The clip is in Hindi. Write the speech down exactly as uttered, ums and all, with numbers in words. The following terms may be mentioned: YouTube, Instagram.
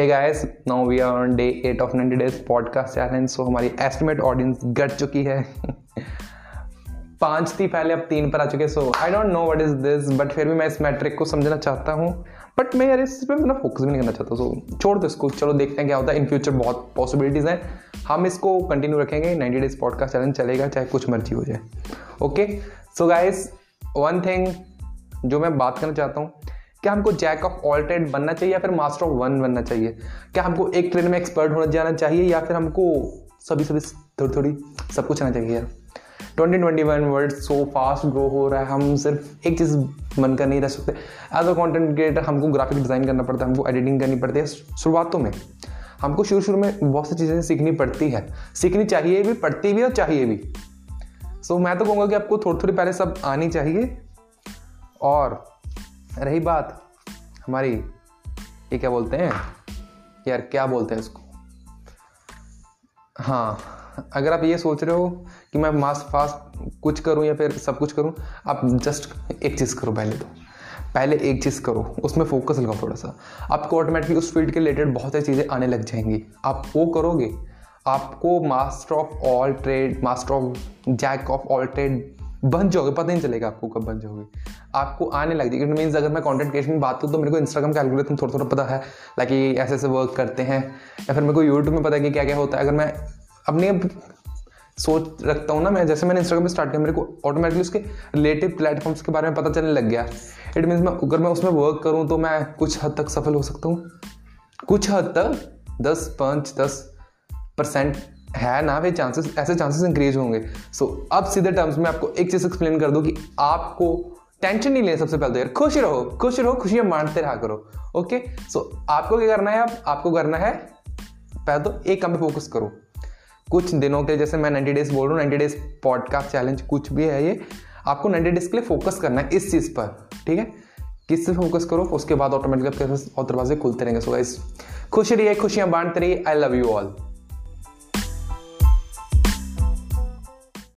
Hey guys, now we are on day eight of ninety days podcast challenge. So हमारी एस्टिमेट ऑडियंस घट चुकी है पाँच थी पहले, अब तीन पर आ चुके। So I don't know what is this, but फिर भी मैं इस मैट्रिक को समझना चाहता हूँ, बट मैं यार इस पर अपना फोकस भी नहीं करना चाहता। सो so, छोड़ दो इसको, चलो देखते हैं क्या होता है। इन फ्यूचर बहुत पॉसिबिलिटीज़ हैं, हम इसको कंटिन्यू रखेंगे। नाइंटी डेज पॉडकास्ट चैलेंज चलेगा चाहे कुछ मर्जी हो जाए। Okay so guys, one thing जो मैं बात करना चाहता हूँ, क्या हमको जैक ऑफ ऑल ट्रेड बनना चाहिए या फिर मास्टर ऑफ वन बनना चाहिए? क्या हमको एक ट्रेड में एक्सपर्ट होना जाना चाहिए या फिर हमको सभी सभी थोड़ी थोड़ी सब कुछ आना चाहिए? यार twenty twenty one world so fast grow हो रहा है, हम सिर्फ एक चीज़ बनकर नहीं रह सकते। एज अ कंटेंट क्रिएटर हमको ग्राफिक डिज़ाइन करना पड़ता है, हमको एडिटिंग करनी पड़ती है। शुरुआतों में हमको शुरू शुरू में बहुत सी चीज़ें सीखनी पड़ती है, सीखनी चाहिए भी, पड़ती भी और चाहिए भी। सो so, मैं तो कहूँगा कि आपको थोड़ी थोड़ी पहले सब आनी चाहिए। और रही बात हमारी ये क्या बोलते हैं यार, क्या बोलते हैं इसको, हाँ, अगर आप ये सोच रहे हो कि मैं मास फास्ट कुछ करूँ या फिर सब कुछ करूँ, आप जस्ट एक चीज़ करो पहले तो पहले एक चीज़ करो, उसमें फोकस लगाओ थोड़ा सा। आपको ऑटोमेटिकली उस फील्ड के रिलेटेड बहुत सारी चीज़ें आने लग जाएंगी। आप वो करोगे, आपको master of all trade, master of jack of all trade बन जाओगे, पता नहीं चलेगा आपको कब बन जाओगे, आपको आने लग जाएगी। इट मीन्स अगर मैं कंटेंट क्रिएशन की बात करूँ तो मेरे को इंस्टाग्राम का एल्गोरिथम थोड़ा थोड़ा पता है, लाइक ऐसे ऐसे वर्क करते हैं, या फिर मेरे को यूट्यूब में पता है कि क्या क्या होता है। अगर मैं अपने सोच रखता हूँ ना, मैं जैसे मैंने इंस्टाग्राम में स्टार्ट किया, मेरे को ऑटोमेटिकली उसके रिलेटेड प्लेटफॉर्म्स के बारे में पता चलने लग गया। इट मीन्स मैं अगर मैं उसमें वर्क करूँ तो मैं कुछ हद तक सफल हो सकता हूँ, कुछ हद तक दस पाँच दस परसेंट है ना, वे चांसेस ऐसे चांसेस इंक्रीज होंगे। सो so, अब सीधे टर्म्स में आपको एक चीज़ एक्सप्लेन कर दूँ कि आपको टेंशन नहीं लें। सबसे पहले तो यार खुश रहो, खुश रहो, खुशियाँ बांटते रहा करो। ओके सो so, आपको क्या करना है, आप आपको करना है पहले तो एक काम पे फोकस करो कुछ दिनों के, जैसे मैं नाइंटी डेज बोल रहा हूँ, नाइंटी डेज पॉडकास्ट चैलेंज कुछ भी है ये, आपको नाइंटी डेज के लिए फोकस करना है इस चीज़ पर, ठीक है? किस से फोकस करो, उसके बाद ऑटोमेटिकली आपके और दरवाजे खुलते रहेंगे। सो गाइस खुश रहिए, खुशियाँ बांटते रहिए। I love you all.